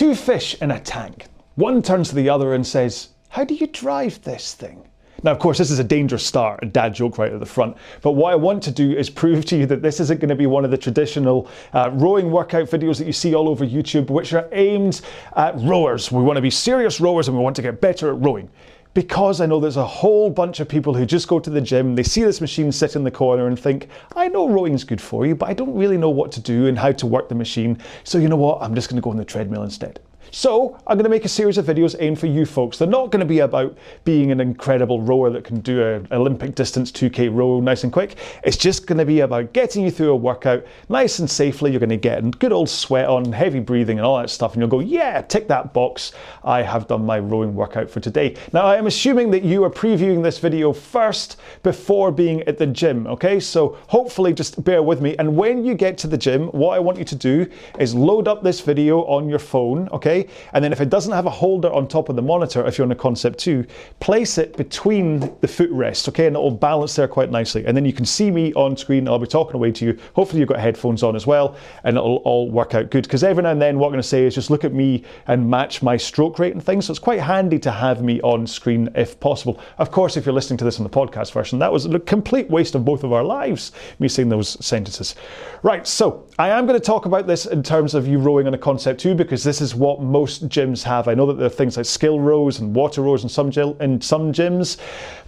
Two fish in a tank. One turns to the other and says, "How do you drive this thing?" Now, of course, this is a dangerous start, a dad joke right at the front, but what I want to do is prove to you that this isn't going to be one of the traditional rowing workout videos that you see all over YouTube, which are aimed at rowers. We want to be serious rowers and we want to get better at rowing. Because I know there's a whole bunch of people who just go to the gym, they see this machine sit in the corner and think, I know rowing's good for you, but I don't really know what to do and how to work the machine, so you know what, I'm just going to go on the treadmill instead. So I'm going to make a series of videos aimed for you folks. They're not going to be about being an incredible rower that can do an Olympic distance 2K row nice and quick. It's just going to be about getting you through a workout nice and safely. You're going to get a good old sweat on, heavy breathing and all that stuff, and you'll go, yeah, tick that box. I have done my rowing workout for today. Now, I am assuming that you are previewing this video first before being at the gym, okay? So hopefully just bear with me. And when you get to the gym, what I want you to do is load up this video on your phone, okay? And then if it doesn't have a holder on top of the monitor, if you're on a Concept 2, place it between the footrests, okay? And it'll balance there quite nicely. And then you can see me on screen, I'll be talking away to you. Hopefully you've got headphones on as well, and it'll all work out good. Because every now and then what I'm gonna say is just look at me and match my stroke rate and things. So it's quite handy to have me on screen if possible. Of course, if you're listening to this on the podcast version, that was a complete waste of both of our lives, me saying those sentences. Right, so I am gonna talk about this in terms of you rowing on a Concept 2, because this is what most gyms have. I know that there are things like skill rows and water rows in some gyms,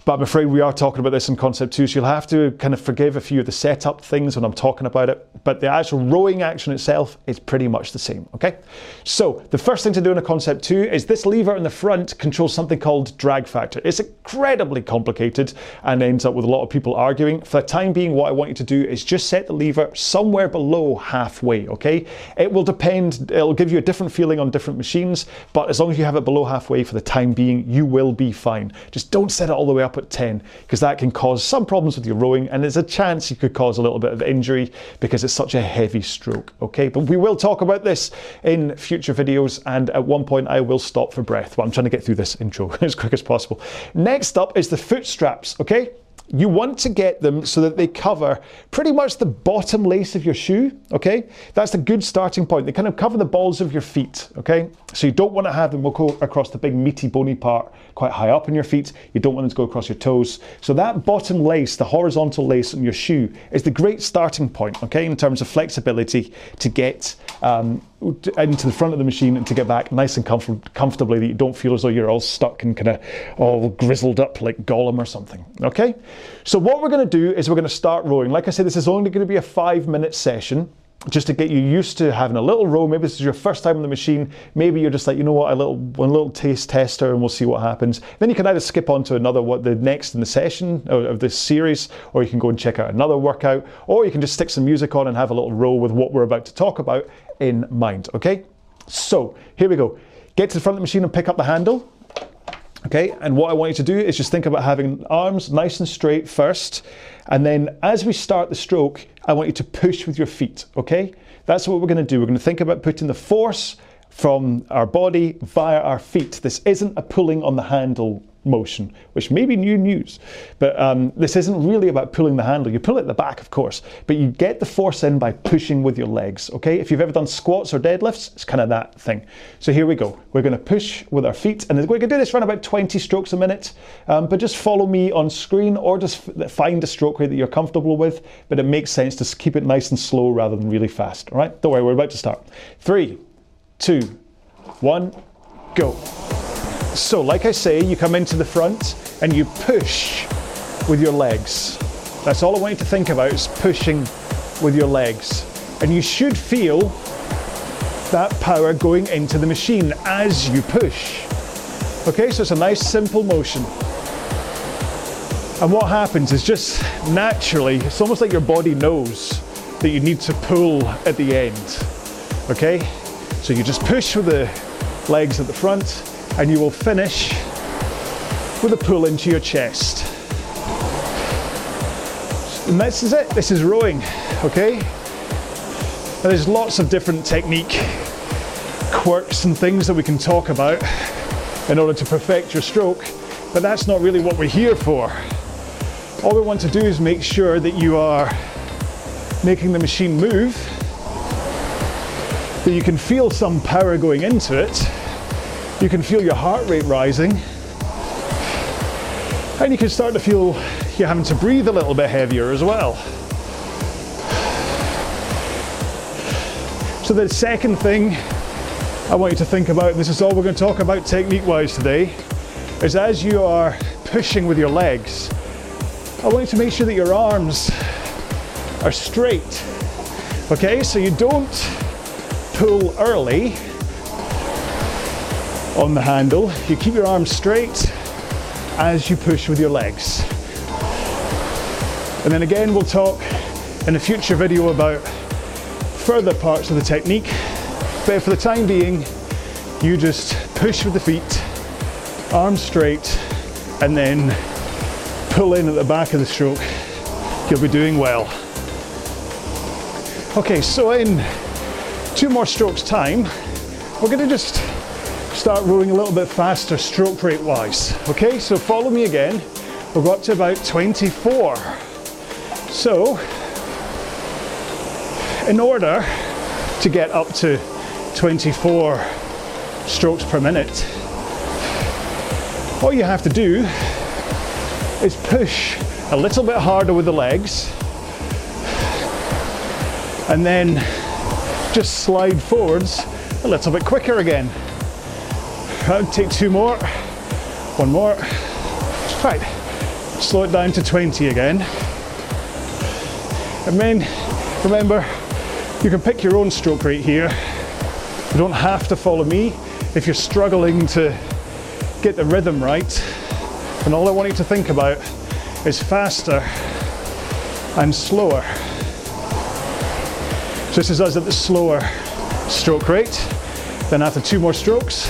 but I'm afraid we are talking about this in Concept 2, so you'll have to kind of forgive a few of the setup things when I'm talking about it, but the actual rowing action itself is pretty much the same, okay? So the first thing to do in a Concept 2 is this lever in the front controls something called drag factor. It's incredibly complicated and ends up with a lot of people arguing. For the time being, what I want you to do is just set the lever somewhere below halfway, okay? It will depend, it'll give you a different feeling on different machines, but as long as you have it below halfway for the time being, you will be fine. Just don't set it all the way up at 10, because that can cause some problems with your rowing, and there's a chance you could cause a little bit of injury because it's such a heavy stroke, okay? But we will talk about this in future videos, and at one point I will stop for breath. Well, I'm trying to get through this intro as quick as possible. Next up is the foot straps, okay? You want to get them so that they cover pretty much the bottom lace of your shoe, okay? That's the good starting point. They kind of cover the balls of your feet, okay? So you don't want to have them go across the big meaty bony part quite high up in your feet. You don't want them to go across your toes. So that bottom lace, the horizontal lace on your shoe, is the great starting point, okay? In terms of flexibility to get into the front of the machine and to get back nice and comfortably, that you don't feel as though you're all stuck and kind of all grizzled up like Gollum or something, okay? So what we're going to do is we're going to start rowing. Like I said, this is only going to be a 5-minute session, just to get you used to having a little row. Maybe this is your first time on the machine. Maybe you're just like, you know what, a little taste tester and we'll see what happens. Then you can either skip on to another, the next in the session of this series, or you can go and check out another workout, or you can just stick some music on and have a little row with what we're about to talk about in mind, okay? So here we go. Get to the front of the machine and pick up the handle. Okay, and what I want you to do is just think about having arms nice and straight first, and then as we start the stroke, I want you to push with your feet, okay? That's what we're going to do. We're going to think about putting the force from our body via our feet. This isn't a pulling on the handle motion, which may be new news, but this isn't really about pulling the handle. You pull it at the back, of course, but you get the force in by pushing with your legs, okay? If you've ever done squats or deadlifts, it's kind of that thing. So here we go. We're going to push with our feet, and we're going to do this around about 20 strokes a minute, but just follow me on screen, or just find a stroke rate that you're comfortable with, but it makes sense to keep it nice and slow rather than really fast, all right? Don't worry, we're about to start. 3, 2, 1, go. So, like I say, you come into the front and you push with your legs. That's all I want you to think about, is pushing with your legs. And you should feel that power going into the machine as you push. Okay, so it's a nice simple motion. And what happens is just naturally, it's almost like your body knows that you need to pull at the end. Okay, so you just push with the legs at the front, and you will finish with a pull into your chest. And this is it, this is rowing, okay? And there's lots of different technique quirks and things that we can talk about in order to perfect your stroke, but that's not really what we're here for. All we want to do is make sure that you are making the machine move that you can feel some power going into it, you can feel your heart rate rising, and you can start to feel you're having to breathe a little bit heavier as well. So the second thing I want you to think about, and this is all we're going to talk about technique-wise today, is as you are pushing with your legs, I want you to make sure that your arms are straight. Okay, so you don't pull early on the handle. You keep your arms straight as you push with your legs. And then again, we'll talk in a future video about further parts of the technique. But for the time being, you just push with the feet, arms straight, and then pull in at the back of the stroke. You'll be doing well. Okay, so in 2 more strokes time, we're gonna just start rowing a little bit faster stroke rate wise. Okay, so follow me again. We'll go up to about 24. So, in order to get up to 24 strokes per minute, all you have to do is push a little bit harder with the legs, and then just slide forwards a little bit quicker again. I'll take 2 more, 1 more. Right, slow it down to 20 again. And then remember, you can pick your own stroke rate here. You don't have to follow me if you're struggling to get the rhythm right. And all I want you to think about is faster and slower. So this is us at the slower stroke rate. Then after 2 more strokes,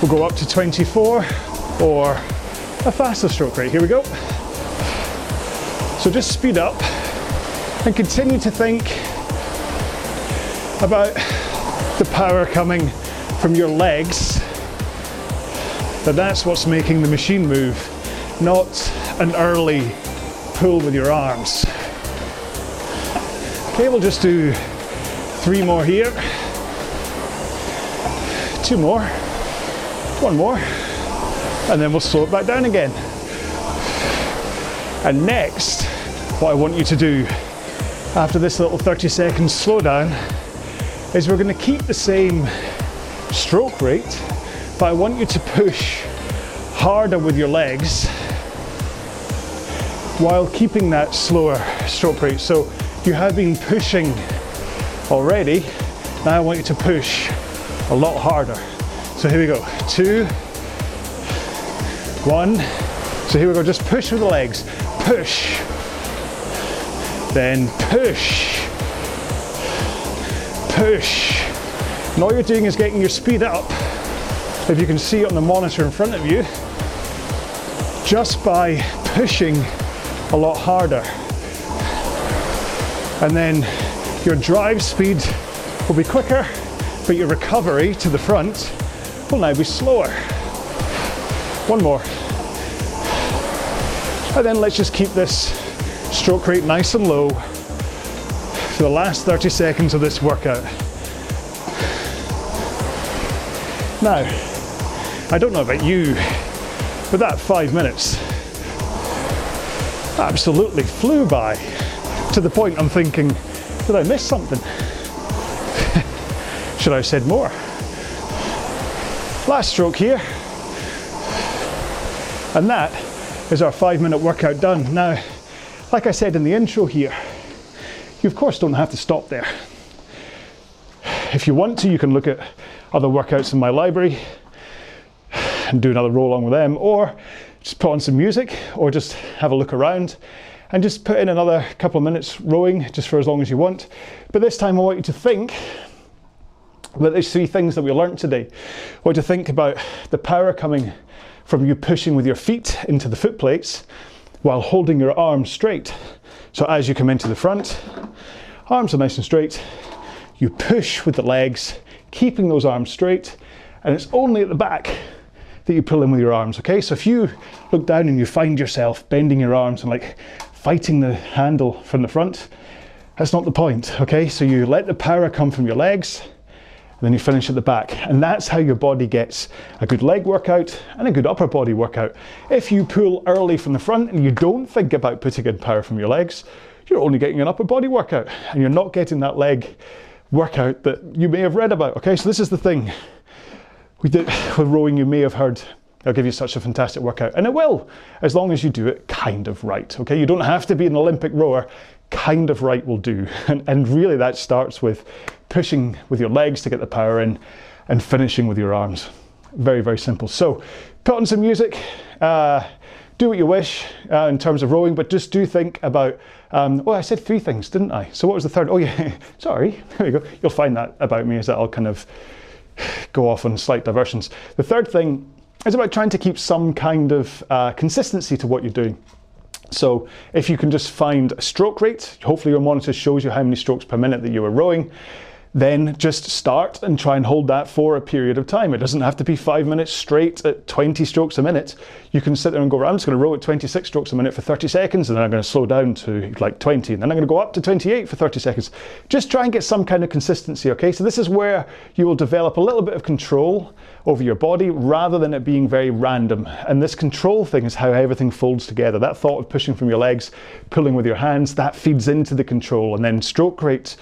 we'll go up to 24 or a faster stroke rate. Here we go. So just speed up and continue to think about the power coming from your legs. That's what's making the machine move, not an early pull with your arms. Okay, we'll just do 3 more here, 2 more, 1 more, and then we'll slow it back down again. And next, what I want you to do after this little 30-second slowdown is we're going to keep the same stroke rate, but I want you to push harder with your legs while keeping that slower stroke rate. So you have been pushing already, now I want you to push a lot harder. So here we go, 2, 1. So here we go, just push with the legs, push, then push, push. And all you're doing is getting your speed up, if you can see on the monitor in front of you, just by pushing a lot harder. And then your drive speed will be quicker, but your recovery to the front will now be slower. 1 more. And then let's just keep this stroke rate nice and low for the last 30 seconds of this workout. Now, I don't know about you, but that 5 minutes absolutely flew by, to the point I'm thinking, did I miss something? Should I have said more? Last stroke here. And that is our 5-minute workout done. Now, like I said in the intro here, you of course don't have to stop there. If you want to, you can look at other workouts in my library and do another row along with them, or just put on some music, or just have a look around and just put in another couple of minutes rowing, just for as long as you want. But this time I want you to think about these 3 things that we learned today. I want you to think about the power coming from you pushing with your feet into the foot plates while holding your arms straight. So as you come into the front, arms are nice and straight, you push with the legs, keeping those arms straight, and it's only at the back that you pull in with your arms, okay? So if you look down and you find yourself bending your arms and like fighting the handle from the front, That's not the point, okay? So you let the power come from your legs, and then you finish at the back. And that's how your body gets a good leg workout and a good upper body workout. If you pull early from the front and you don't think about putting in power from your legs, you're only getting an upper body workout and you're not getting that leg workout that you may have read about, okay? So this is the thing we do with rowing. You may have heard, it'll give you such a fantastic workout, and it will, as long as you do it kind of right, okay? You don't have to be an Olympic rower. Kind of right will do. And really that starts with pushing with your legs to get the power in and finishing with your arms. Very, very simple. So put on some music, do what you wish in terms of rowing, but just do think about, well, I said three things, didn't I? So what was the third? Oh yeah, sorry, there you go. You'll find that about me is that I'll kind of go off on slight diversions. The third thing is about trying to keep some kind of consistency to what you're doing. So if you can just find a stroke rate, hopefully your monitor shows you how many strokes per minute that you were rowing, then just start and try and hold that for a period of time. It doesn't have to be 5 minutes straight at 20 strokes a minute. You can sit there and go, I'm just going to row at 26 strokes a minute for 30 seconds, and then I'm going to slow down to like 20, and then I'm going to go up to 28 for 30 seconds. Just try and get some kind of consistency, okay? So this is where you will develop a little bit of control over your body rather than it being very random. And this control thing is how everything folds together. That thought of pushing from your legs, pulling with your hands, that feeds into the control, and then stroke rate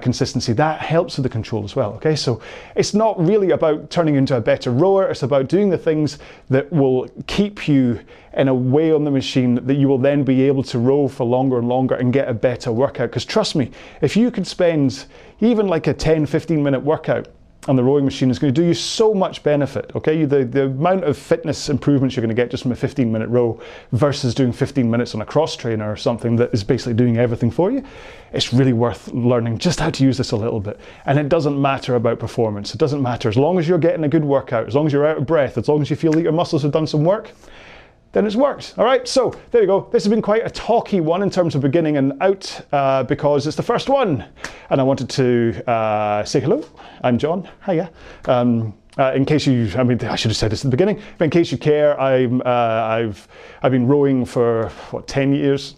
consistency, that helps with the control as well, okay? So it's not really about turning into a better rower, it's about doing the things that will keep you in a way on the machine that you will then be able to row for longer and longer and get a better workout. Because trust me, if you could spend even like a 10-15 minute workout on the rowing machine, is going to do you so much benefit, okay? The amount of fitness improvements you're going to get just from a 15 minute row versus doing 15 minutes on a cross trainer or something that is basically doing everything for you. It's really worth learning just how to use this a little bit. And it doesn't matter about performance. It doesn't matter. As long as you're getting a good workout, as long as you're out of breath, as long as you feel that your muscles have done some work, then it's worked. All right, so there you go. This has been quite a talky one in terms of beginning and out because it's the first one. And I wanted to say hello. I'm John, hiya. In case you, I mean, I should have said this at the beginning, but in case you care, I've been rowing for, what, 10 years?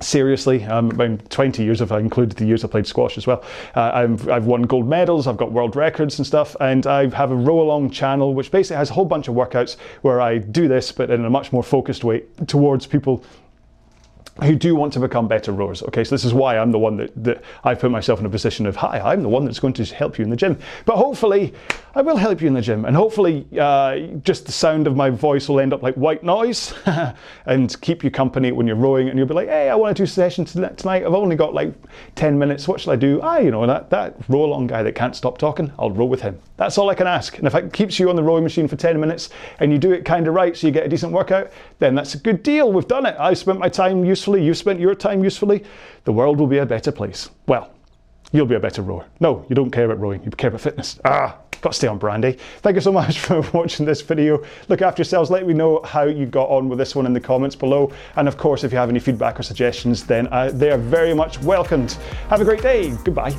Seriously, about 20 years if I include the years I played squash as well. I've won gold medals, I've got world records and stuff, and I have a RowAlong channel which basically has a whole bunch of workouts where I do this but in a much more focused way towards people who do want to become better rowers, okay? So this is why I'm the one that I put myself in a position of, hi, I'm the one that's going to help you in the gym. But hopefully, I will help you in the gym, and hopefully just the sound of my voice will end up like white noise and keep you company when you're rowing, and you'll be like, hey, I want to do sessions tonight. I've only got like 10 minutes. What shall I do? Ah, you know, that row-along guy that can't stop talking, I'll row with him. That's all I can ask. And if it keeps you on the rowing machine for 10 minutes and you do it kind of right so you get a decent workout, then that's a good deal. We've done it. I've spent my time usefully. You've spent your time usefully. The world will be a better place. Well, you'll be a better rower. No, you don't care about rowing. You care about fitness. Got to stay on brand, eh? Thank you so much for watching this video. Look after yourselves. Let me know how you got on with this one in the comments below. And of course, if you have any feedback or suggestions, then they are very much welcomed. Have a great day. Goodbye.